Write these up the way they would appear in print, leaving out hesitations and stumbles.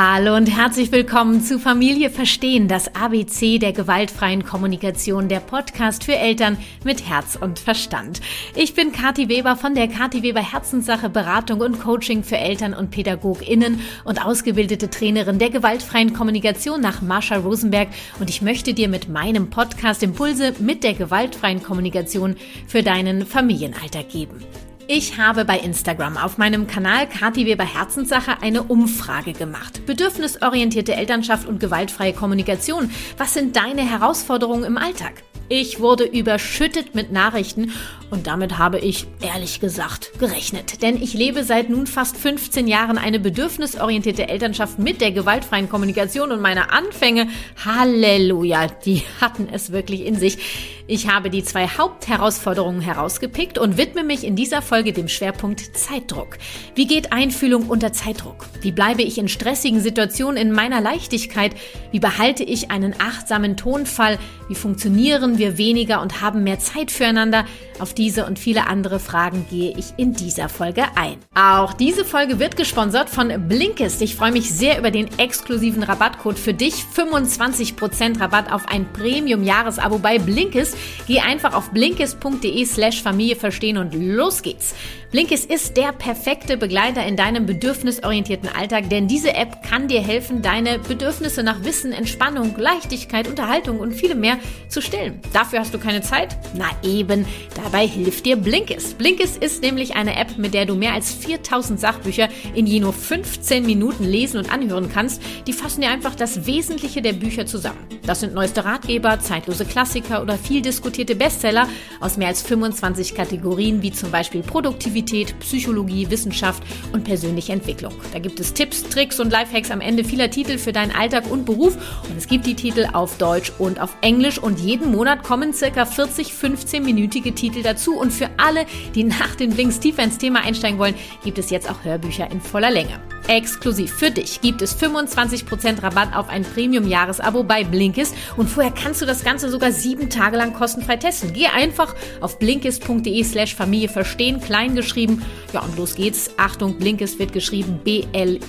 Hallo und herzlich willkommen zu Familie Verstehen, das ABC der gewaltfreien Kommunikation, der Podcast für Eltern mit Herz und Verstand. Ich bin Kathi Weber von der Kathi Weber Herzenssache Beratung und Coaching für Eltern und PädagogInnen und ausgebildete Trainerin der gewaltfreien Kommunikation nach Marsha Rosenberg, und ich möchte dir mit meinem Podcast Impulse mit der gewaltfreien Kommunikation für deinen Familienalltag geben. Ich habe bei Instagram auf meinem Kanal Kathi Weber Herzenssache eine Umfrage gemacht. Bedürfnisorientierte Elternschaft und gewaltfreie Kommunikation. Was sind deine Herausforderungen im Alltag? Ich wurde überschüttet mit Nachrichten, und damit habe ich, ehrlich gesagt, gerechnet. Denn ich lebe seit nun fast 15 Jahren eine bedürfnisorientierte Elternschaft mit der gewaltfreien Kommunikation, und meine Anfänge, Halleluja, die hatten es wirklich in sich. Ich habe die zwei Hauptherausforderungen herausgepickt und widme mich in dieser Folge dem Schwerpunkt Zeitdruck. Wie geht Einfühlung unter Zeitdruck? Wie bleibe ich in stressigen Situationen in meiner Leichtigkeit? Wie behalte ich einen achtsamen Tonfall? Wie funktionieren wir weniger und haben mehr Zeit füreinander? Auf diese und viele andere Fragen gehe ich in dieser Folge ein. Auch diese Folge wird gesponsert von Blinkist. Ich freue mich sehr über den exklusiven Rabattcode für dich. 25% Rabatt auf ein Premium-Jahresabo bei Blinkist. Geh einfach auf blinkist.de/Familie verstehen und los geht's. Blinkist ist der perfekte Begleiter in deinem bedürfnisorientierten Alltag, denn diese App kann dir helfen, deine Bedürfnisse nach Wissen, Entspannung, Leichtigkeit, Unterhaltung und vielem mehr zu stillen. Dafür hast du keine Zeit? Na eben, dabei hilft dir Blinkist. Blinkist ist nämlich eine App, mit der du mehr als 4000 Sachbücher in je nur 15 Minuten lesen und anhören kannst. Die fassen dir einfach das Wesentliche der Bücher zusammen. Das sind neueste Ratgeber, zeitlose Klassiker oder viel diskutierte Bestseller aus mehr als 25 Kategorien, wie zum Beispiel Produktivität, Psychologie, Wissenschaft und persönliche Entwicklung. Da gibt es Tipps, Tricks und Lifehacks am Ende vieler Titel für deinen Alltag und Beruf, und es gibt die Titel auf Deutsch und auf Englisch, und jeden Monat kommen ca. 40 15-minütige Titel dazu, und für alle, die nach den Blinks tiefer ins Thema einsteigen wollen, gibt es jetzt auch Hörbücher in voller Länge. Exklusiv für dich gibt es 25% Rabatt auf ein Premium-Jahresabo bei Blinkist, und vorher kannst du das Ganze sogar 7 Tage lang kostenfrei testen. Geh einfach auf blinkist.de/Familie verstehen, klein geschrieben. Ja, und los geht's. Achtung, Blinkist wird geschrieben BLINKIST.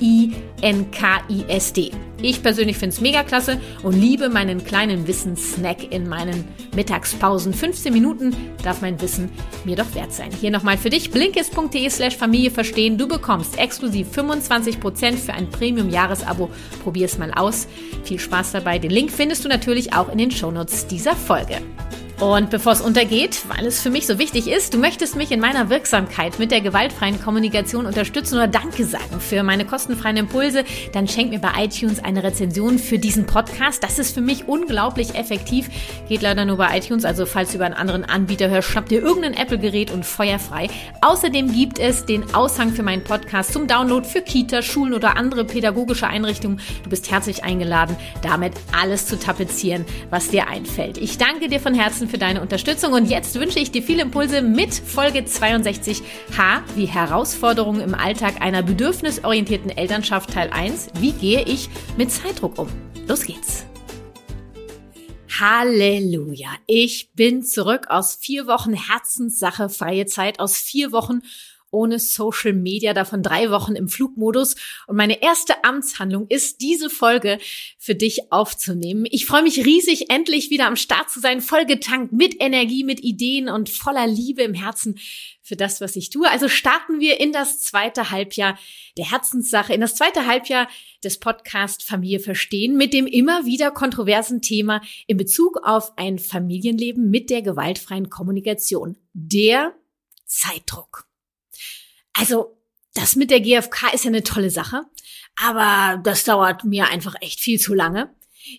Ich persönlich finde es mega klasse und liebe meinen kleinen Wissenssnack in meinen Mittagspausen. 15 Minuten darf mein Wissen mir doch wert sein. Hier nochmal für dich, blinkist.de/Familie verstehen. Du bekommst exklusiv 25% für ein Premium-Jahresabo. Probier es mal aus. Viel Spaß dabei. Den Link findest du natürlich auch in den Shownotes dieser Folge. Und bevor es untergeht, weil es für mich so wichtig ist, du möchtest mich in meiner Wirksamkeit mit der gewaltfreien Kommunikation unterstützen oder Danke sagen für meine kostenfreien Impulse, dann schenk mir bei iTunes eine Rezension für diesen Podcast. Das ist für mich unglaublich effektiv. Geht leider nur bei iTunes, also falls du über einen anderen Anbieter hörst, schnapp dir irgendein Apple-Gerät und feuerfrei. Außerdem gibt es den Aushang für meinen Podcast zum Download für Kita, Schulen oder andere pädagogische Einrichtungen. Du bist herzlich eingeladen, damit alles zu tapezieren, was dir einfällt. Ich danke dir von Herzen für deine Unterstützung, und jetzt wünsche ich dir viele Impulse mit Folge 62H, wie Herausforderungen im Alltag einer bedürfnisorientierten Elternschaft, Teil 1. Wie gehe ich mit Zeitdruck um? Los geht's! Halleluja! Ich bin zurück aus 4 Wochen Herzenssache, freie Zeit, aus 4 Wochen ohne Social Media, davon 3 Wochen im Flugmodus. Und meine erste Amtshandlung ist, diese Folge für dich aufzunehmen. Ich freue mich riesig, endlich wieder am Start zu sein, vollgetankt mit Energie, mit Ideen und voller Liebe im Herzen für das, was ich tue. Also starten wir in das zweite Halbjahr der Herzenssache, in das zweite Halbjahr des Podcasts Familie Verstehen mit dem immer wieder kontroversen Thema in Bezug auf ein Familienleben mit der gewaltfreien Kommunikation, der Zeitdruck. Also das mit der GfK ist ja eine tolle Sache, aber das dauert mir einfach echt viel zu lange.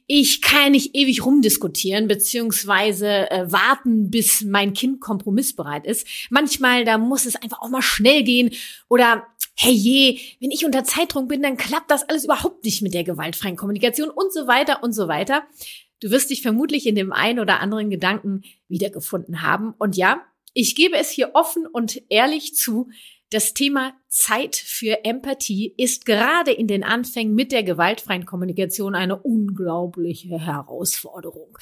Ich kann nicht ewig rumdiskutieren beziehungsweise warten, bis mein Kind kompromissbereit ist. Manchmal, da muss es einfach auch mal schnell gehen, oder herrje, wenn ich unter Zeitdruck bin, dann klappt das alles überhaupt nicht mit der gewaltfreien Kommunikation und so weiter und so weiter. Du wirst dich vermutlich in dem einen oder anderen Gedanken wiedergefunden haben. Und ja, ich gebe es hier offen und ehrlich zu, das Thema Zeit für Empathie ist gerade in den Anfängen mit der gewaltfreien Kommunikation eine unglaubliche Herausforderung.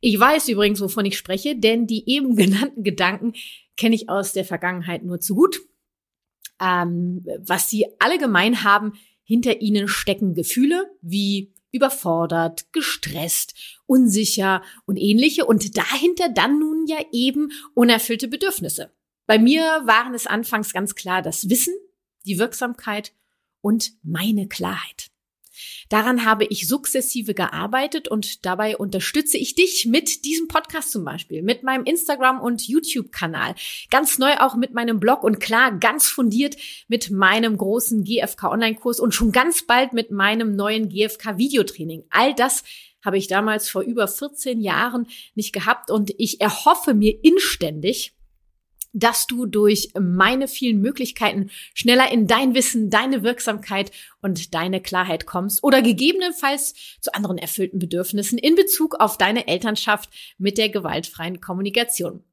Ich weiß übrigens, wovon ich spreche, denn die eben genannten Gedanken kenne ich aus der Vergangenheit nur zu gut. Was sie alle gemein haben, Hinter ihnen stecken Gefühle wie überfordert, gestresst, unsicher und ähnliche und dahinter dann nun ja eben unerfüllte Bedürfnisse. Bei mir waren es anfangs ganz klar das Wissen, die Wirksamkeit und meine Klarheit. Daran habe ich sukzessive gearbeitet und dabei unterstütze ich dich mit diesem Podcast zum Beispiel, mit meinem Instagram- und YouTube-Kanal, ganz neu auch mit meinem Blog und klar, ganz fundiert mit meinem großen GfK-Online-Kurs und schon ganz bald mit meinem neuen GfK-Videotraining. All das habe ich damals vor über 14 Jahren nicht gehabt und ich erhoffe mir inständig, dass du durch meine vielen Möglichkeiten schneller in dein Wissen, deine Wirksamkeit und deine Klarheit kommst oder gegebenenfalls zu anderen erfüllten Bedürfnissen in Bezug auf deine Elternschaft mit der gewaltfreien Kommunikation.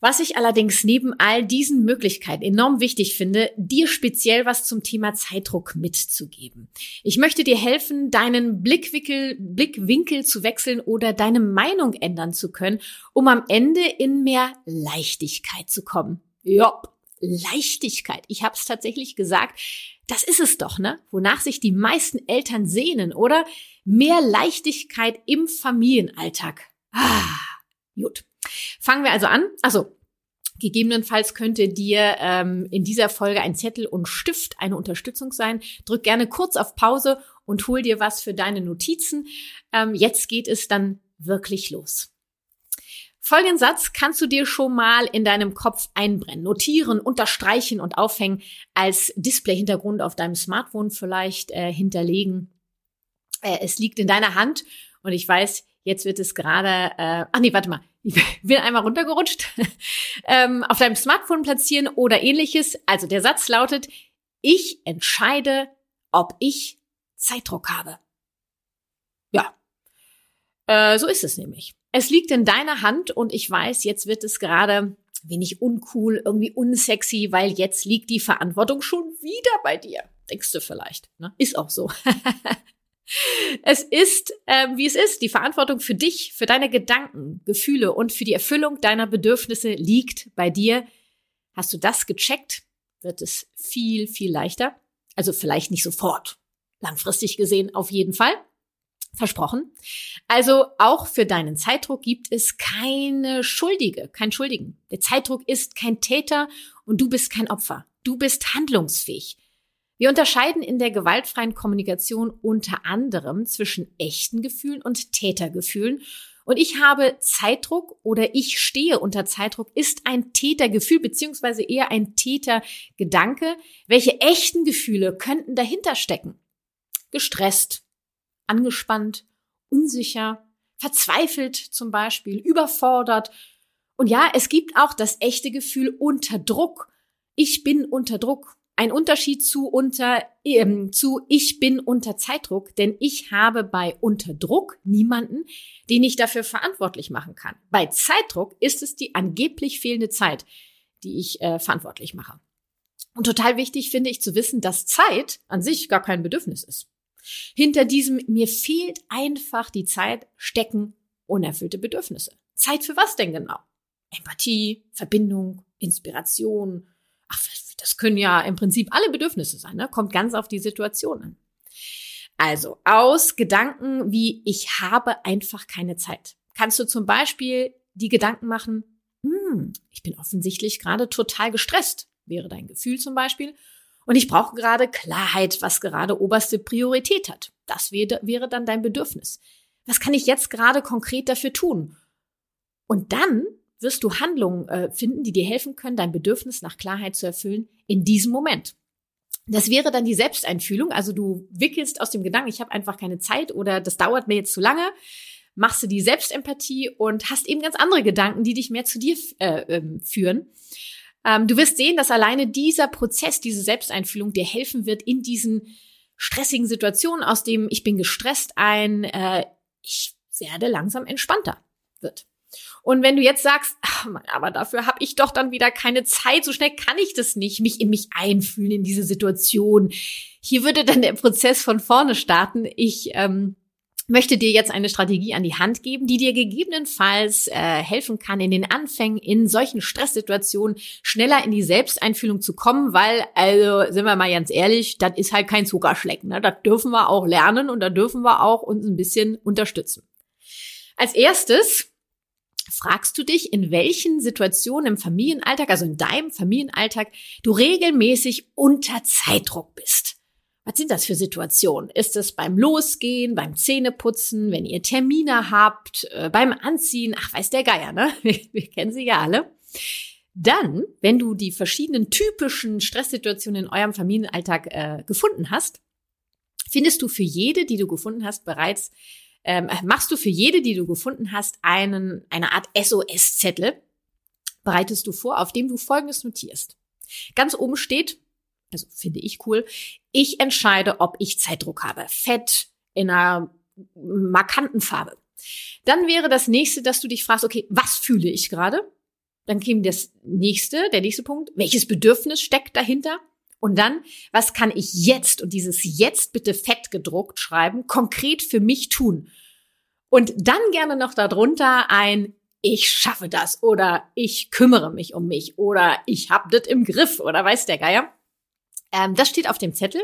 Was ich allerdings neben all diesen Möglichkeiten enorm wichtig finde, dir speziell was zum Thema Zeitdruck mitzugeben. Ich möchte dir helfen, deinen Blickwinkel zu wechseln oder deine Meinung ändern zu können, um am Ende in mehr Leichtigkeit zu kommen. Jopp, Leichtigkeit. Ich habe es tatsächlich gesagt. Das ist es doch, ne? Wonach sich die meisten Eltern sehnen, oder? Mehr Leichtigkeit im Familienalltag. Ah, gut. Fangen wir also an. Also gegebenenfalls könnte dir in dieser Folge ein Zettel und Stift eine Unterstützung sein. Drück gerne kurz auf Pause und hol dir was für deine Notizen. Jetzt geht es dann wirklich los. Folgenden Satz kannst du dir schon mal in deinem Kopf einbrennen, notieren, unterstreichen und aufhängen, als Display-Hintergrund auf deinem Smartphone vielleicht hinterlegen. Es liegt in deiner Hand und ich weiß, jetzt wird es gerade, ich bin einmal runtergerutscht, auf deinem Smartphone platzieren oder ähnliches. Also der Satz lautet, ich entscheide, ob ich Zeitdruck habe. Ja, so ist es nämlich. Es liegt in deiner Hand und ich weiß, jetzt wird es gerade wenig uncool, irgendwie unsexy, weil jetzt liegt die Verantwortung schon wieder bei dir. Denkst du vielleicht, ne? Ist auch so. Es ist, wie es ist. Die Verantwortung für dich, für deine Gedanken, Gefühle und für die Erfüllung deiner Bedürfnisse liegt bei dir. Hast du das gecheckt, wird es viel, viel leichter. Also vielleicht nicht sofort. Langfristig gesehen auf jeden Fall. Versprochen. Also auch für deinen Zeitdruck gibt es keine Schuldige, keinen Schuldigen. Der Zeitdruck ist kein Täter und du bist kein Opfer. Du bist handlungsfähig. Wir unterscheiden in der gewaltfreien Kommunikation unter anderem zwischen echten Gefühlen und Tätergefühlen. Und ich habe Zeitdruck oder ich stehe unter Zeitdruck ist ein Tätergefühl beziehungsweise eher ein Tätergedanke. Welche echten Gefühle könnten dahinter stecken? Gestresst, angespannt, unsicher, verzweifelt zum Beispiel, überfordert. Und ja, es gibt auch das echte Gefühl unter Druck. Ich bin unter Druck. Ein Unterschied zu ich bin unter Zeitdruck, denn ich habe bei unter Druck niemanden, den ich dafür verantwortlich machen kann. Bei Zeitdruck ist es die angeblich fehlende Zeit, die ich verantwortlich mache. Und total wichtig finde ich zu wissen, dass Zeit an sich gar kein Bedürfnis ist. Hinter diesem mir fehlt einfach die Zeit stecken unerfüllte Bedürfnisse. Zeit für was denn genau? Empathie, Verbindung, Inspiration. Ach, das können ja im Prinzip alle Bedürfnisse sein, ne? Kommt ganz auf die Situation an. Also aus Gedanken wie ich habe einfach keine Zeit. Kannst du zum Beispiel die Gedanken machen, ich bin offensichtlich gerade total gestresst, wäre dein Gefühl zum Beispiel. Und ich brauche gerade Klarheit, was gerade oberste Priorität hat. Das wäre dann dein Bedürfnis. Was kann ich jetzt gerade konkret dafür tun? Und dann wirst du Handlungen finden, die dir helfen können, dein Bedürfnis nach Klarheit zu erfüllen in diesem Moment. Das wäre dann die Selbsteinfühlung, also du wickelst aus dem Gedanken, ich habe einfach keine Zeit oder das dauert mir jetzt zu lange, machst du die Selbstempathie und hast eben ganz andere Gedanken, die dich mehr zu dir führen. Du wirst sehen, dass alleine dieser Prozess, diese Selbsteinfühlung dir helfen wird, in diesen stressigen Situationen, aus dem ich bin gestresst ich werde langsam entspannter wird. Und wenn du jetzt sagst, ach Mann, aber dafür habe ich doch dann wieder keine Zeit, so schnell kann ich das nicht, mich in mich einfühlen in diese Situation. Hier würde dann der Prozess von vorne starten. Ich möchte dir jetzt eine Strategie an die Hand geben, die dir gegebenenfalls helfen kann, in den Anfängen in solchen Stresssituationen schneller in die Selbsteinfühlung zu kommen, weil, also sind wir mal ganz ehrlich, das ist halt kein Zuckerschlecken, ne? Das dürfen wir auch lernen und da dürfen wir auch uns ein bisschen unterstützen. Als erstes fragst du dich, in welchen Situationen im Familienalltag, also in deinem Familienalltag, du regelmäßig unter Zeitdruck bist. Was sind das für Situationen? Ist es beim Losgehen, beim Zähneputzen, wenn ihr Termine habt, beim Anziehen? Ach, weiß der Geier, ne? Wir kennen sie ja alle. Dann, wenn du die verschiedenen typischen Stresssituationen in eurem Familienalltag gefunden hast, machst du für jede, die du gefunden hast, eine Art SOS-Zettel, bereitest du vor, auf dem du Folgendes notierst. Ganz oben steht, also finde ich cool, ich entscheide, ob ich Zeitdruck habe. Fett in einer markanten Farbe. Dann wäre das nächste, dass du dich fragst, okay, was fühle ich gerade? Dann käme der nächste Punkt, welches Bedürfnis steckt dahinter? Und dann, was kann ich jetzt, und dieses jetzt bitte fett gedruckt schreiben, konkret für mich tun? Und dann gerne noch darunter ein ich schaffe das oder ich kümmere mich um mich oder ich hab das im Griff oder weiß der Geier. Das steht auf dem Zettel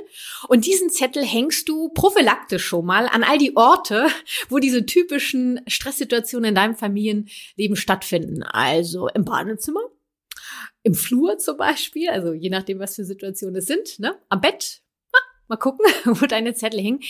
und diesen Zettel hängst du prophylaktisch schon mal an all die Orte, wo diese typischen Stresssituationen in deinem Familienleben stattfinden. Also im Badezimmer, im Flur zum Beispiel, also je nachdem, was für Situationen es sind, ne? Am Bett, mal gucken, wo deine Zettel hängen.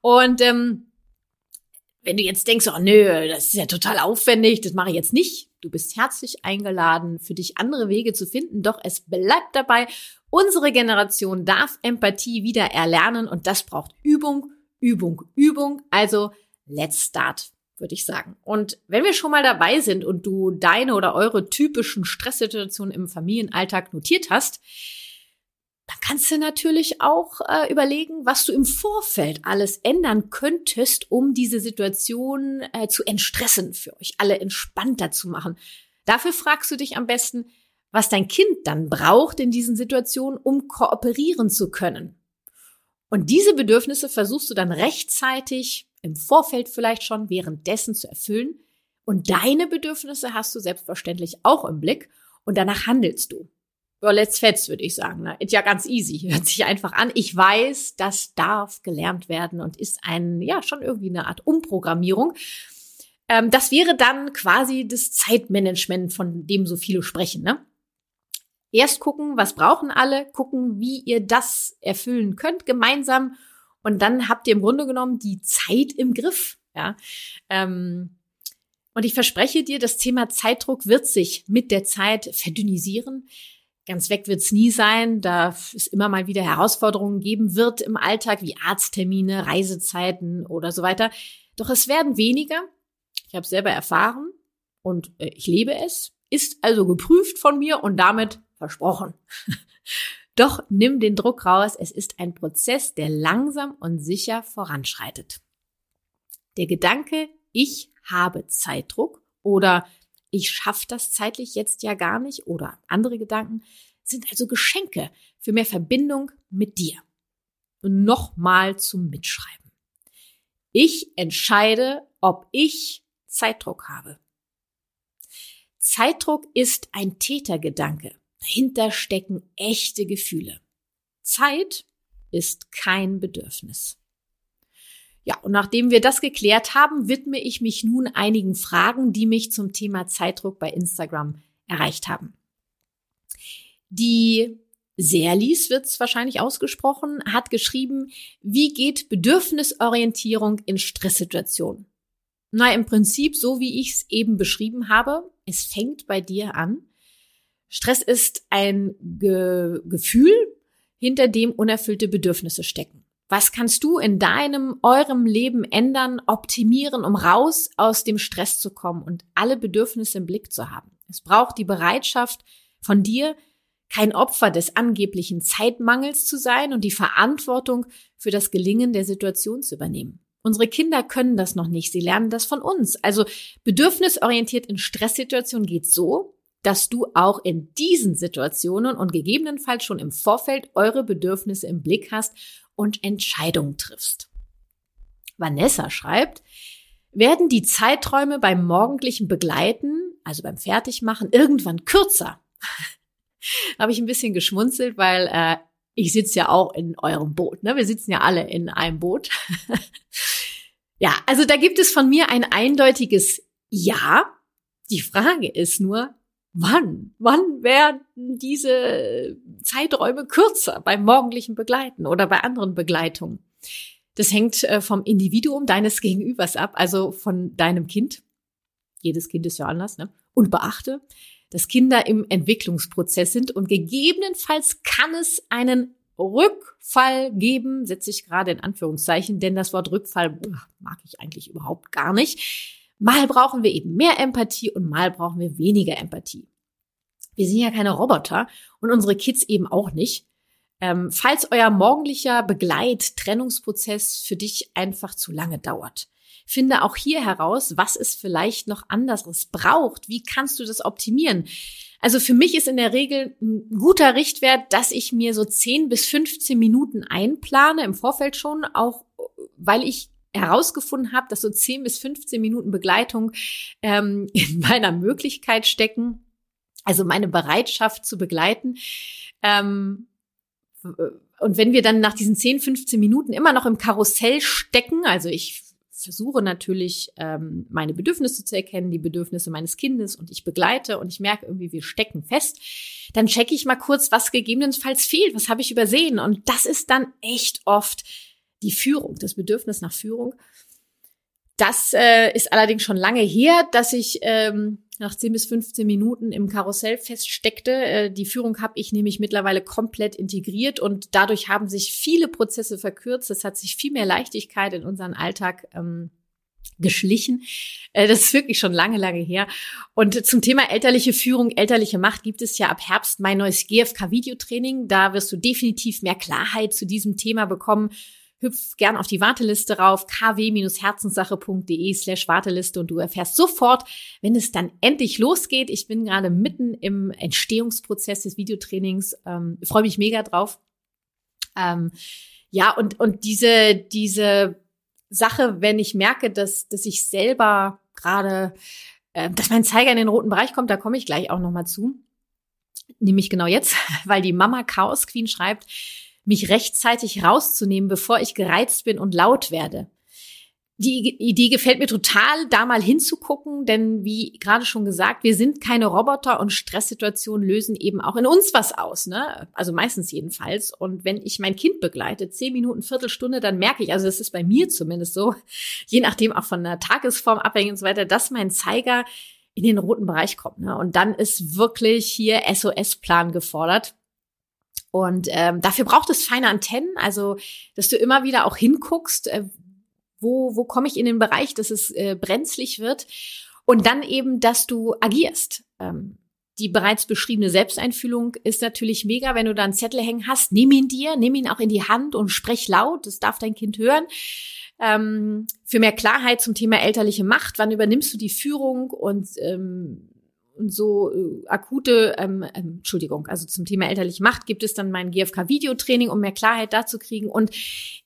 Und wenn du jetzt denkst, oh nö, das ist ja total aufwendig, das mache ich jetzt nicht. Du bist herzlich eingeladen, für dich andere Wege zu finden, doch es bleibt dabei, unsere Generation darf Empathie wieder erlernen und das braucht Übung, Übung, Übung. Also let's start, würde ich sagen. Und wenn wir schon mal dabei sind und du deine oder eure typischen Stresssituationen im Familienalltag notiert hast, dann kannst du natürlich auch überlegen, was du im Vorfeld alles ändern könntest, um diese Situation zu entstressen, für euch alle entspannter zu machen. Dafür fragst du dich am besten, was dein Kind dann braucht in diesen Situationen, um kooperieren zu können. Und diese Bedürfnisse versuchst du dann rechtzeitig, im Vorfeld vielleicht schon, währenddessen zu erfüllen. Und deine Bedürfnisse hast du selbstverständlich auch im Blick und danach handelst du. Ja, let's fetz, würde ich sagen. Ne? Ist ja ganz easy, hört sich einfach an. Ich weiß, das darf gelernt werden und ist schon irgendwie eine Art Umprogrammierung. Das wäre dann quasi das Zeitmanagement, von dem so viele sprechen, ne? Erst gucken, was brauchen alle, gucken, wie ihr das erfüllen könnt gemeinsam und dann habt ihr im Grunde genommen die Zeit im Griff, ja. Und ich verspreche dir, das Thema Zeitdruck wird sich mit der Zeit verdünnisieren. Ganz weg wird's nie sein, da es immer mal wieder Herausforderungen geben wird im Alltag wie Arzttermine, Reisezeiten oder so weiter. Doch es werden weniger. Ich habe es selber erfahren und ich lebe es. Ist also geprüft von mir und damit versprochen. Doch nimm den Druck raus. Es ist ein Prozess, der langsam und sicher voranschreitet. Der Gedanke, ich habe Zeitdruck oder ich schaffe das zeitlich jetzt ja gar nicht oder andere Gedanken sind also Geschenke für mehr Verbindung mit dir. Und nochmal zum Mitschreiben. Ich entscheide, ob ich Zeitdruck habe. Zeitdruck ist ein Tätergedanke. Dahinter stecken echte Gefühle. Zeit ist kein Bedürfnis. Ja, und nachdem wir das geklärt haben, widme ich mich nun einigen Fragen, die mich zum Thema Zeitdruck bei Instagram erreicht haben. Die Serlis wird's wahrscheinlich ausgesprochen, hat geschrieben, wie geht Bedürfnisorientierung in Stresssituationen? Na, im Prinzip, so wie ich es eben beschrieben habe, es fängt bei dir an. Stress ist ein Gefühl, hinter dem unerfüllte Bedürfnisse stecken. Was kannst du in eurem Leben ändern, optimieren, um raus aus dem Stress zu kommen und alle Bedürfnisse im Blick zu haben? Es braucht die Bereitschaft von dir, kein Opfer des angeblichen Zeitmangels zu sein und die Verantwortung für das Gelingen der Situation zu übernehmen. Unsere Kinder können das noch nicht, sie lernen das von uns. Also bedürfnisorientiert in Stresssituationen geht so, dass du auch in diesen Situationen und gegebenenfalls schon im Vorfeld eure Bedürfnisse im Blick hast und Entscheidungen triffst. Vanessa schreibt, werden die Zeiträume beim morgendlichen Begleiten, also beim Fertigmachen, irgendwann kürzer. Habe ich ein bisschen geschmunzelt, weil ich sitze ja auch in eurem Boot. Ne? Wir sitzen ja alle in einem Boot. Ja, also da gibt es von mir ein eindeutiges Ja. Die Frage ist nur, wann? Wann werden diese Zeiträume kürzer beim morgendlichen Begleiten oder bei anderen Begleitungen? Das hängt vom Individuum deines Gegenübers ab, also von deinem Kind. Jedes Kind ist ja anders, ne? Und beachte, dass Kinder im Entwicklungsprozess sind und gegebenenfalls kann es einen Rückfall geben, setze ich gerade in Anführungszeichen, denn das Wort Rückfall mag ich eigentlich überhaupt gar nicht. Mal brauchen wir eben mehr Empathie und mal brauchen wir weniger Empathie. Wir sind ja keine Roboter und unsere Kids eben auch nicht. Falls euer morgendlicher Begleittrennungsprozess für dich einfach zu lange dauert, finde auch hier heraus, was es vielleicht noch anderes braucht. Wie kannst du das optimieren? Also für mich ist in der Regel ein guter Richtwert, dass ich mir so 10 bis 15 Minuten einplane, im Vorfeld schon, auch weil ich herausgefunden habe, dass so 10 bis 15 Minuten Begleitung in meiner Möglichkeit stecken, also meine Bereitschaft zu begleiten. Und wenn wir dann nach diesen 10, 15 Minuten immer noch im Karussell stecken, also ich versuche natürlich, meine Bedürfnisse zu erkennen, die Bedürfnisse meines Kindes und ich begleite und ich merke irgendwie, wir stecken fest, dann checke ich mal kurz, was gegebenenfalls fehlt, was habe ich übersehen und das ist dann echt oft die Führung, das Bedürfnis nach Führung. Das ist allerdings schon lange her, dass ich nach 10 bis 15 Minuten im Karussell feststeckte. Die Führung habe ich nämlich mittlerweile komplett integriert und dadurch haben sich viele Prozesse verkürzt. Es hat sich viel mehr Leichtigkeit in unseren Alltag geschlichen. Das ist wirklich schon lange, lange her. Und zum Thema elterliche Führung, elterliche Macht gibt es ja ab Herbst mein neues GfK-Videotraining. Da wirst du definitiv mehr Klarheit zu diesem Thema bekommen. Hüpf gern auf die Warteliste rauf, kw-herzenssache.de/Warteliste und du erfährst sofort, wenn es dann endlich losgeht. Ich bin gerade mitten im Entstehungsprozess des Videotrainings, freue mich mega drauf. Ja, und diese Sache, wenn ich merke, dass ich selber gerade, dass mein Zeiger in den roten Bereich kommt, da komme ich gleich auch nochmal zu. Nämlich genau jetzt, weil die Mama Chaos Queen schreibt, mich rechtzeitig rauszunehmen, bevor ich gereizt bin und laut werde. Die Idee gefällt mir total, da mal hinzugucken, denn wie gerade schon gesagt, wir sind keine Roboter und Stresssituationen lösen eben auch in uns was aus, ne? Also meistens jedenfalls. Und wenn ich mein Kind begleite, 10 Minuten, Viertelstunde, dann merke ich, also das ist bei mir zumindest so, je nachdem auch von der Tagesform abhängig und so weiter, dass mein Zeiger in den roten Bereich kommt, ne? Und dann ist wirklich hier SOS-Plan gefordert. Und dafür braucht es feine Antennen, also dass du immer wieder auch hinguckst, wo komme ich in den Bereich, dass es brenzlig wird und dann eben, dass du agierst. Die bereits beschriebene Selbsteinfühlung ist natürlich mega, wenn du da einen Zettel hängen hast, nimm ihn dir, nimm ihn auch in die Hand und sprech laut, das darf dein Kind hören. Für mehr Klarheit zum Thema elterliche Macht, wann übernimmst du die Führung und so akute, also zum Thema elterliche Macht gibt es dann mein GfK-Videotraining, um mehr Klarheit da zu kriegen. Und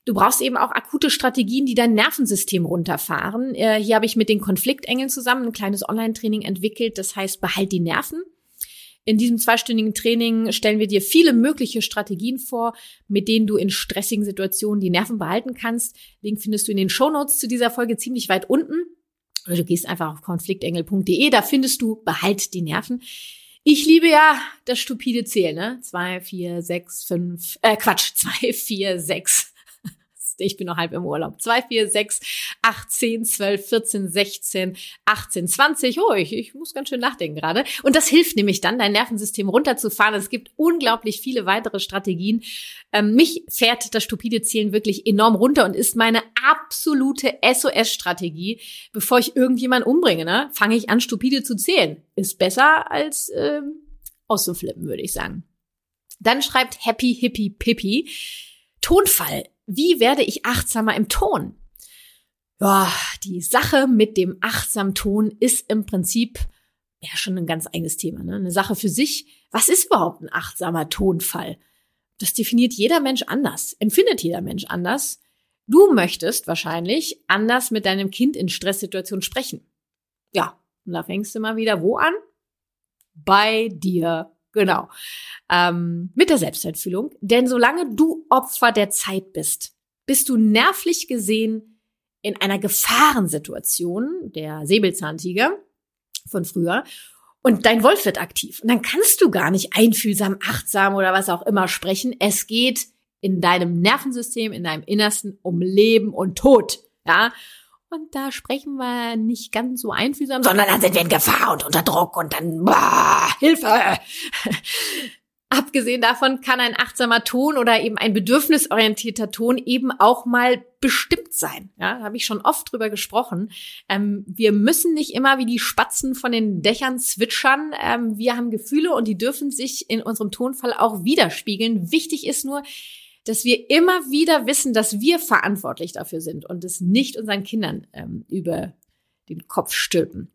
du brauchst eben auch akute Strategien, die dein Nervensystem runterfahren. Hier habe ich mit den Konfliktengeln zusammen ein kleines Online-Training entwickelt, das heißt, behalt die Nerven. In diesem 2-stündigen Training stellen wir dir viele mögliche Strategien vor, mit denen du in stressigen Situationen die Nerven behalten kannst. Link findest du in den Shownotes zu dieser Folge ziemlich weit unten. Oder du gehst einfach auf konfliktengel.de, da findest du behalt die Nerven. Ich liebe ja das stupide Zählen, ne? 2, 4, 6, 5, 2, 4, 6. Ich bin noch halb im Urlaub. 2, 4, 6, 8, 10, 12, 14, 16, 18, 20. Oh, ich muss ganz schön nachdenken gerade. Und das hilft nämlich dann, dein Nervensystem runterzufahren. Es gibt unglaublich viele weitere Strategien. Mich fährt das stupide Zählen wirklich enorm runter und ist meine absolute SOS-Strategie. Bevor ich irgendjemanden umbringe, ne, fange ich an, stupide zu zählen. Ist besser als auszuflippen, würde ich sagen. Dann schreibt Happy Hippie Pippi. Tonfall. Wie werde ich achtsamer im Ton? Ja, die Sache mit dem achtsamen Ton ist im Prinzip ja schon ein ganz eigenes Thema, ne? Eine Sache für sich. Was ist überhaupt ein achtsamer Tonfall? Das definiert jeder Mensch anders, empfindet jeder Mensch anders. Du möchtest wahrscheinlich anders mit deinem Kind in Stresssituationen sprechen. Ja, und da fängst du mal wieder wo an? Bei dir, genau. Mit der Selbstwertfühlung. Denn solange du Opfer der Zeit bist, bist du nervlich gesehen in einer Gefahrensituation, der Säbelzahntiger von früher, und dein Wolf wird aktiv. Und dann kannst du gar nicht einfühlsam, achtsam oder was auch immer sprechen. Es geht in deinem Nervensystem, in deinem Innersten um Leben und Tod, ja. Und da sprechen wir nicht ganz so einfühlsam, sondern dann sind wir in Gefahr und unter Druck und dann, boah, Hilfe. Abgesehen davon kann ein achtsamer Ton oder eben ein bedürfnisorientierter Ton eben auch mal bestimmt sein. Ja, da habe ich schon oft drüber gesprochen. Wir müssen nicht immer wie die Spatzen von den Dächern zwitschern. Wir haben Gefühle und die dürfen sich in unserem Tonfall auch widerspiegeln. Wichtig ist nur, dass wir immer wieder wissen, dass wir verantwortlich dafür sind und es nicht unseren Kindern über den Kopf stülpen.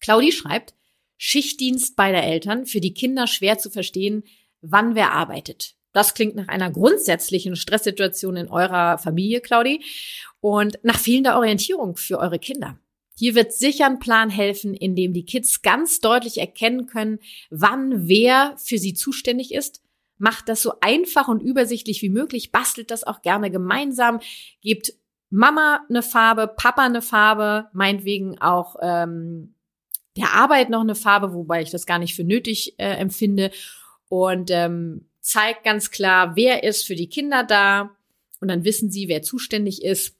Claudi schreibt, Schichtdienst beider Eltern, für die Kinder schwer zu verstehen, wann wer arbeitet. Das klingt nach einer grundsätzlichen Stresssituation in eurer Familie, Claudi, und nach fehlender Orientierung für eure Kinder. Hier wird sicher ein Plan helfen, in dem die Kids ganz deutlich erkennen können, wann wer für sie zuständig ist. Macht das so einfach und übersichtlich wie möglich, bastelt das auch gerne gemeinsam, gebt Mama eine Farbe, Papa eine Farbe, meinetwegen auch der Arbeit noch eine Farbe, wobei ich das gar nicht für nötig empfinde, und zeigt ganz klar, wer ist für die Kinder da, und dann wissen sie, wer zuständig ist.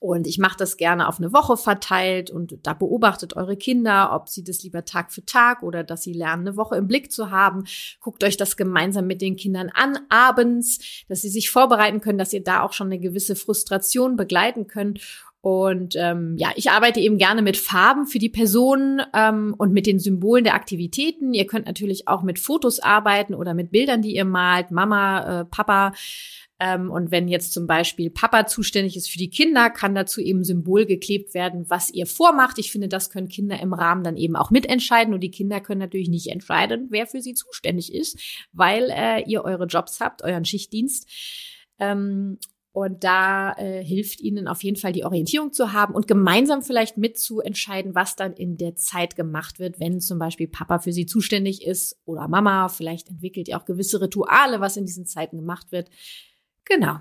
Und ich mache das gerne auf eine Woche verteilt und da beobachtet eure Kinder, ob sie das lieber Tag für Tag oder dass sie lernen, eine Woche im Blick zu haben. Guckt euch das gemeinsam mit den Kindern an, abends, dass sie sich vorbereiten können, dass ihr da auch schon eine gewisse Frustration begleiten könnt. Und ich arbeite eben gerne mit Farben für die Personen und mit den Symbolen der Aktivitäten. Ihr könnt natürlich auch mit Fotos arbeiten oder mit Bildern, die ihr malt, Mama, Papa. Und wenn jetzt zum Beispiel Papa zuständig ist für die Kinder, kann dazu eben ein Symbol geklebt werden, was ihr vormacht. Ich finde, das können Kinder im Rahmen dann eben auch mitentscheiden. Nur die Kinder können natürlich nicht entscheiden, wer für sie zuständig ist, weil ihr eure Jobs habt, euren Schichtdienst. Und da hilft ihnen auf jeden Fall die Orientierung zu haben und gemeinsam vielleicht mitzuentscheiden, was dann in der Zeit gemacht wird, wenn zum Beispiel Papa für sie zuständig ist oder Mama. Vielleicht entwickelt ihr auch gewisse Rituale, was in diesen Zeiten gemacht wird. Genau.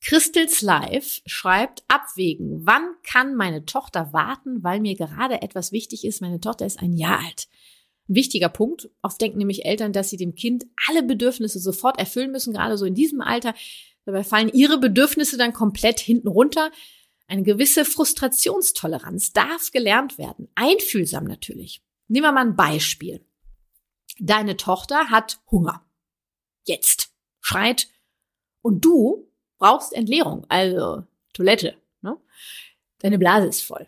Christels Live schreibt, abwägen. Wann kann meine Tochter warten, weil mir gerade etwas wichtig ist? Meine Tochter ist ein Jahr alt. Ein wichtiger Punkt. Oft denken nämlich Eltern, dass sie dem Kind alle Bedürfnisse sofort erfüllen müssen, gerade so in diesem Alter. Dabei fallen ihre Bedürfnisse dann komplett hinten runter. Eine gewisse Frustrationstoleranz darf gelernt werden. Einfühlsam natürlich. Nehmen wir mal ein Beispiel. Deine Tochter hat Hunger. Jetzt. Schreit. Und du brauchst Entleerung, also Toilette. Ne? Deine Blase ist voll.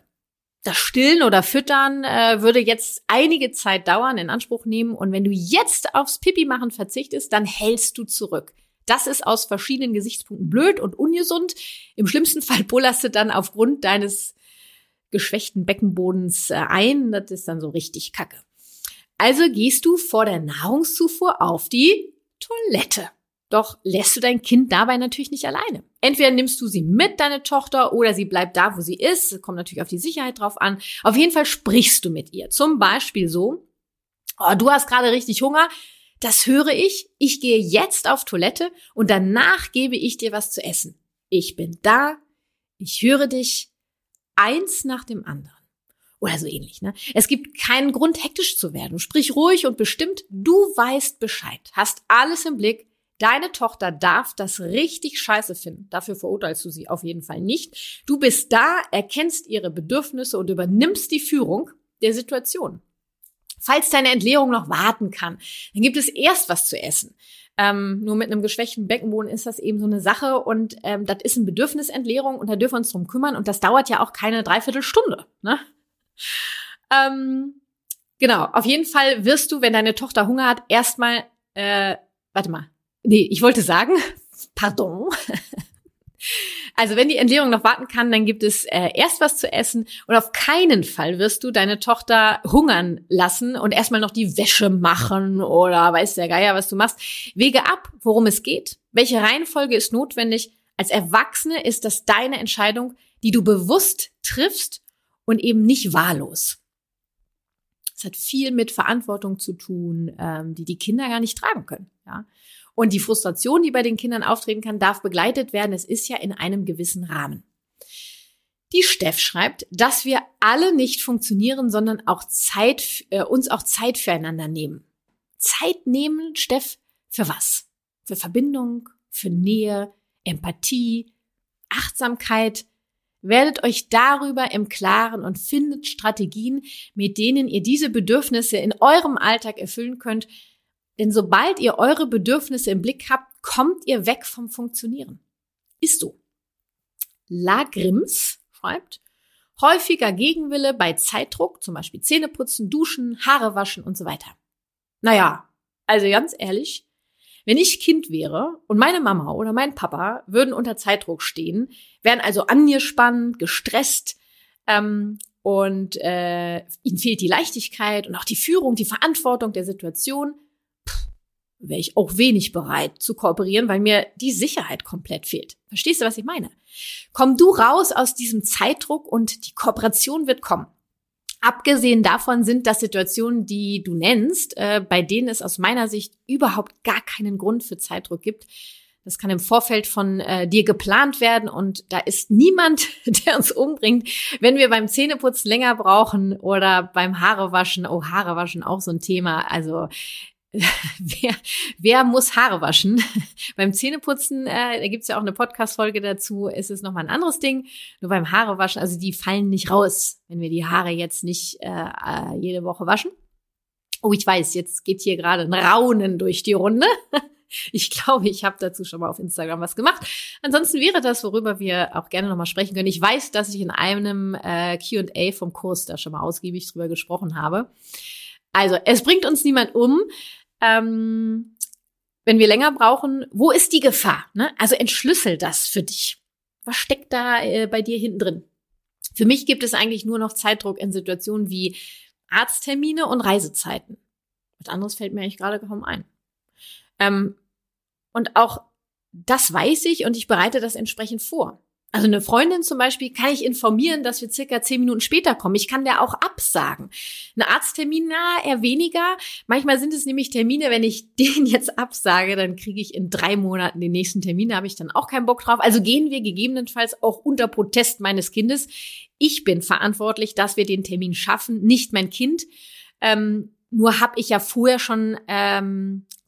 Das Stillen oder Füttern würde jetzt einige Zeit dauern, in Anspruch nehmen. Und wenn du jetzt aufs Pipi machen verzichtest, dann hältst du zurück. Das ist aus verschiedenen Gesichtspunkten blöd und ungesund. Im schlimmsten Fall bullerst du dann aufgrund deines geschwächten Beckenbodens ein. Das ist dann so richtig kacke. Also gehst du vor der Nahrungszufuhr auf die Toilette. Doch lässt du dein Kind dabei natürlich nicht alleine. Entweder nimmst du sie mit, deine Tochter, oder sie bleibt da, wo sie ist. Kommt natürlich auf die Sicherheit drauf an. Auf jeden Fall sprichst du mit ihr. Zum Beispiel so, oh, du hast gerade richtig Hunger, das höre ich. Ich gehe jetzt auf Toilette und danach gebe ich dir was zu essen. Ich bin da, ich höre dich, eins nach dem anderen. Oder so ähnlich, ne? Es gibt keinen Grund, hektisch zu werden. Sprich ruhig und bestimmt, du weißt Bescheid, hast alles im Blick. Deine Tochter darf das richtig scheiße finden. Dafür verurteilst du sie auf jeden Fall nicht. Du bist da, erkennst ihre Bedürfnisse und übernimmst die Führung der Situation. Falls deine Entleerung noch warten kann, dann gibt es erst was zu essen. Nur mit einem geschwächten Beckenboden ist das eben so eine Sache. Und das ist eine Bedürfnisentleerung und da dürfen wir uns drum kümmern. Und das dauert ja auch keine Dreiviertelstunde. Ne? Genau, auf jeden Fall wirst du, wenn deine Tochter Hunger hat, erstmal, Also wenn die Entleerung noch warten kann, dann gibt es erst was zu essen und auf keinen Fall wirst du deine Tochter hungern lassen und erstmal noch die Wäsche machen oder weiß der Geier, was du machst. Wege ab, worum es geht, welche Reihenfolge ist notwendig, Als Erwachsene ist das deine Entscheidung, die du bewusst triffst und eben nicht wahllos. Das hat viel mit Verantwortung zu tun, die die Kinder gar nicht tragen können. Ja? Und die Frustration, die bei den Kindern auftreten kann, darf begleitet werden. Es ist ja in einem gewissen Rahmen. Die Steff schreibt, dass wir alle nicht funktionieren, sondern auch uns auch Zeit füreinander nehmen. Zeit nehmen, Steff, für was? Für Verbindung, für Nähe, Empathie, Achtsamkeit. Werdet euch darüber im Klaren und findet Strategien, mit denen ihr diese Bedürfnisse in eurem Alltag erfüllen könnt. Denn sobald ihr eure Bedürfnisse im Blick habt, kommt ihr weg vom Funktionieren. Ist so. Lagrims schreibt, häufiger Gegenwille bei Zeitdruck, zum Beispiel Zähneputzen, Duschen, Haare waschen und so weiter. Naja, also ganz ehrlich, wenn ich Kind wäre und meine Mama oder mein Papa würden unter Zeitdruck stehen, wären also angespannt, gestresst und ihnen fehlt die Leichtigkeit und auch die Führung, die Verantwortung der Situation, wäre ich auch wenig bereit zu kooperieren, weil mir die Sicherheit komplett fehlt. Verstehst du, was ich meine? Komm du raus aus diesem Zeitdruck und die Kooperation wird kommen. Abgesehen davon sind das Situationen, die du nennst, bei denen es aus meiner Sicht überhaupt gar keinen Grund für Zeitdruck gibt. Das kann im Vorfeld von dir geplant werden und da ist niemand, der uns umbringt, wenn wir beim Zähneputzen länger brauchen oder beim Haarewaschen. Oh, Haarewaschen, auch so ein Thema. Also wer muss Haare waschen? Beim Zähneputzen, da gibt's ja auch eine Podcast-Folge dazu, ist es nochmal ein anderes Ding. Nur beim Haarewaschen, also die fallen nicht raus, wenn wir die Haare jetzt nicht jede Woche waschen. Oh, ich weiß, jetzt geht hier gerade ein Raunen durch die Runde. Ich glaube, ich habe dazu schon mal auf Instagram was gemacht. Ansonsten wäre das, worüber wir auch gerne nochmal sprechen können. Ich weiß, dass ich in einem Q&A vom Kurs da schon mal ausgiebig drüber gesprochen habe. Also, es bringt uns niemand um. Wenn wir länger brauchen, wo ist die Gefahr? Ne? Also entschlüssel das für dich. Was steckt da bei dir hinten drin? Für mich gibt es eigentlich nur noch Zeitdruck in Situationen wie Arzttermine und Reisezeiten. Was anderes fällt mir eigentlich gerade kaum ein. Und auch das weiß ich und ich bereite das entsprechend vor. Also eine Freundin zum Beispiel kann ich informieren, dass wir circa 10 Minuten später kommen. Ich kann der auch absagen. Ein Arzttermin, na, eher weniger. Manchmal sind es nämlich Termine, wenn ich den jetzt absage, dann kriege ich in 3 Monaten den nächsten Termin. Da habe ich dann auch keinen Bock drauf. Also gehen wir gegebenenfalls auch unter Protest meines Kindes. Ich bin verantwortlich, dass wir den Termin schaffen, nicht mein Kind. Nur habe ich ja vorher schon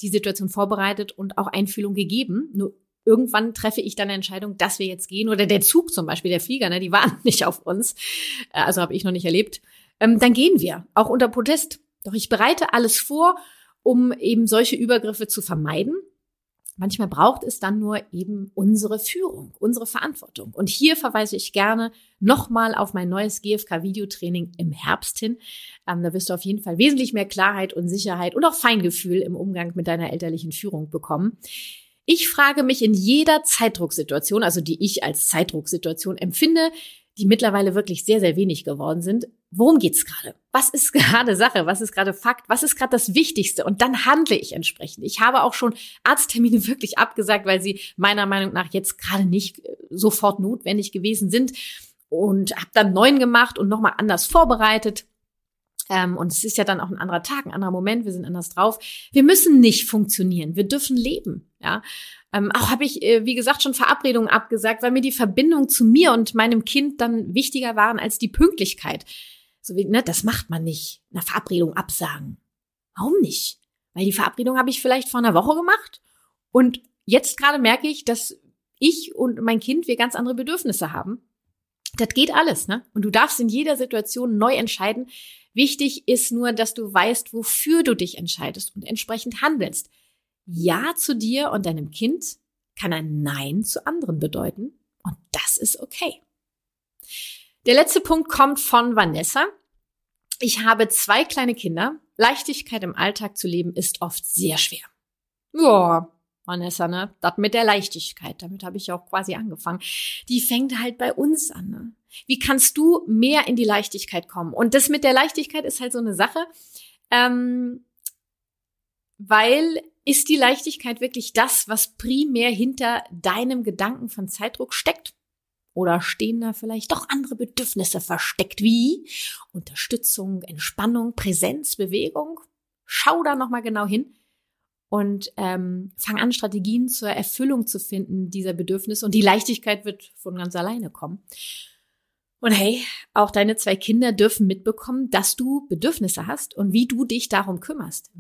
die Situation vorbereitet und auch Einfühlung gegeben. Nur irgendwann treffe ich dann eine Entscheidung, dass wir jetzt gehen. Oder der Zug zum Beispiel, der Flieger, ne, die warten nicht auf uns. Also habe ich noch nicht erlebt. Dann gehen wir, auch unter Protest. Doch ich bereite alles vor, um eben solche Übergriffe zu vermeiden. Manchmal braucht es dann nur eben unsere Führung, unsere Verantwortung. Und hier verweise ich gerne nochmal auf mein neues GfK-Videotraining im Herbst hin. Da wirst du auf jeden Fall wesentlich mehr Klarheit und Sicherheit und auch Feingefühl im Umgang mit deiner elterlichen Führung bekommen. Ich frage mich in jeder Zeitdrucksituation, also die ich als Zeitdrucksituation empfinde, die mittlerweile wirklich sehr, sehr wenig geworden sind, worum geht's gerade? Was ist gerade Sache? Was ist gerade Fakt? Was ist gerade das Wichtigste? Und dann handle ich entsprechend. Ich habe auch schon Arzttermine wirklich abgesagt, weil sie meiner Meinung nach jetzt gerade nicht sofort notwendig gewesen sind und habe dann 9 gemacht und nochmal anders vorbereitet. Und es ist ja dann auch ein anderer Tag, ein anderer Moment, wir sind anders drauf. Wir müssen nicht funktionieren, wir dürfen leben. Ja? Auch habe ich, wie gesagt, schon Verabredungen abgesagt, weil mir die Verbindung zu mir und meinem Kind dann wichtiger waren als die Pünktlichkeit. So wie, ne, das macht man nicht, eine Verabredung absagen. Warum nicht? Weil die Verabredung habe ich vielleicht vor einer Woche gemacht und jetzt gerade merke ich, dass ich und mein Kind, wir ganz andere Bedürfnisse haben. Das geht alles, ne? Und du darfst in jeder Situation neu entscheiden. Wichtig ist nur, dass du weißt, wofür du dich entscheidest und entsprechend handelst. Ja zu dir und deinem Kind kann ein Nein zu anderen bedeuten und das ist okay. Der letzte Punkt kommt von Vanessa. Ich habe 2 kleine Kinder. Leichtigkeit im Alltag zu leben ist oft sehr schwer. Ja, Vanessa, ne? Das mit der Leichtigkeit, damit habe ich ja auch quasi angefangen. Die fängt halt bei uns an, ne? Wie kannst du mehr in die Leichtigkeit kommen? Und das mit der Leichtigkeit ist halt so eine Sache, weil Ist die Leichtigkeit wirklich das, was primär hinter deinem Gedanken von Zeitdruck steckt? Oder stehen da vielleicht doch andere Bedürfnisse versteckt, wie Unterstützung, Entspannung, Präsenz, Bewegung? Schau da nochmal genau hin und fang an, Strategien zur Erfüllung zu finden dieser Bedürfnisse. Und die Leichtigkeit wird von ganz alleine kommen. Und hey, auch deine 2 Kinder dürfen mitbekommen, dass du Bedürfnisse hast und wie du dich darum kümmerst.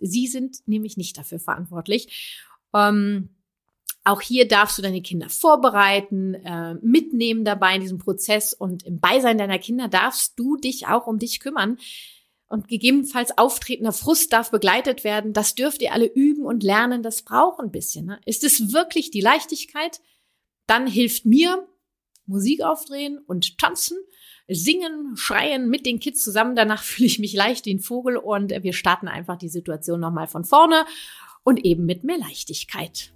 Sie sind nämlich nicht dafür verantwortlich. Auch hier darfst du deine Kinder vorbereiten, mitnehmen dabei in diesem Prozess, und im Beisein deiner Kinder darfst du dich auch um dich kümmern. Und gegebenenfalls auftretender Frust darf begleitet werden. Das dürft ihr alle üben und lernen. Das braucht ein bisschen, ne? Ist es wirklich die Leichtigkeit? Dann hilft mir Musik aufdrehen und tanzen, singen, schreien mit den Kids zusammen. Danach fühle ich mich leicht wie ein Vogel und wir starten einfach die Situation nochmal von vorne und eben mit mehr Leichtigkeit.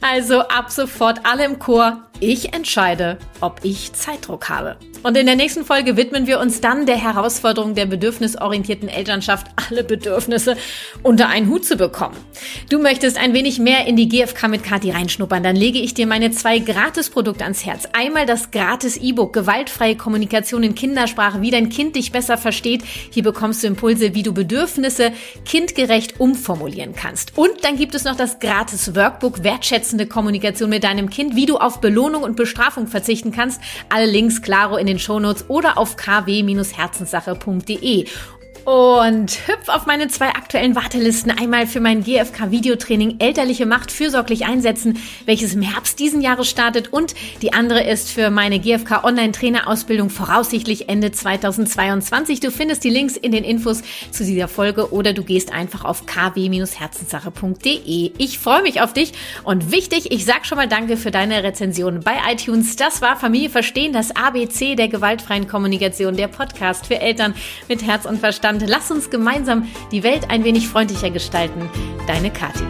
Also ab sofort alle im Chor: Ich entscheide, ob ich Zeitdruck habe. Und in der nächsten Folge widmen wir uns dann der Herausforderung der bedürfnisorientierten Elternschaft, alle Bedürfnisse unter einen Hut zu bekommen. Du möchtest ein wenig mehr in die GfK mit Kathi reinschnuppern, dann lege ich dir meine 2 Gratis-Produkte ans Herz. Einmal das Gratis-E-Book Gewaltfreie Kommunikation in Kindersprache, wie dein Kind dich besser versteht. Hier bekommst du Impulse, wie du Bedürfnisse kindgerecht umformulieren kannst. Und dann gibt es noch das Gratis-Workbook Wertschätzende Kommunikation mit deinem Kind, wie du auf Belohnung und Bestrafung verzichten kannst. Alle Links, klaro, in den Shownotes oder auf kw-herzenssache.de. Und hüpf auf meine 2 aktuellen Wartelisten. Einmal für mein GfK-Videotraining Elterliche Macht fürsorglich einsetzen, welches im Herbst diesen Jahres startet. Und die andere ist für meine GfK-Online-Trainerausbildung, voraussichtlich Ende 2022. Du findest die Links in den Infos zu dieser Folge oder du gehst einfach auf kw-herzenssache.de. Ich freue mich auf dich, und wichtig, ich sag schon mal danke für deine Rezension bei iTunes. Das war Familie verstehen, das ABC der gewaltfreien Kommunikation, der Podcast für Eltern mit Herz und Verstand. Lass uns gemeinsam die Welt ein wenig freundlicher gestalten. Deine Kathi.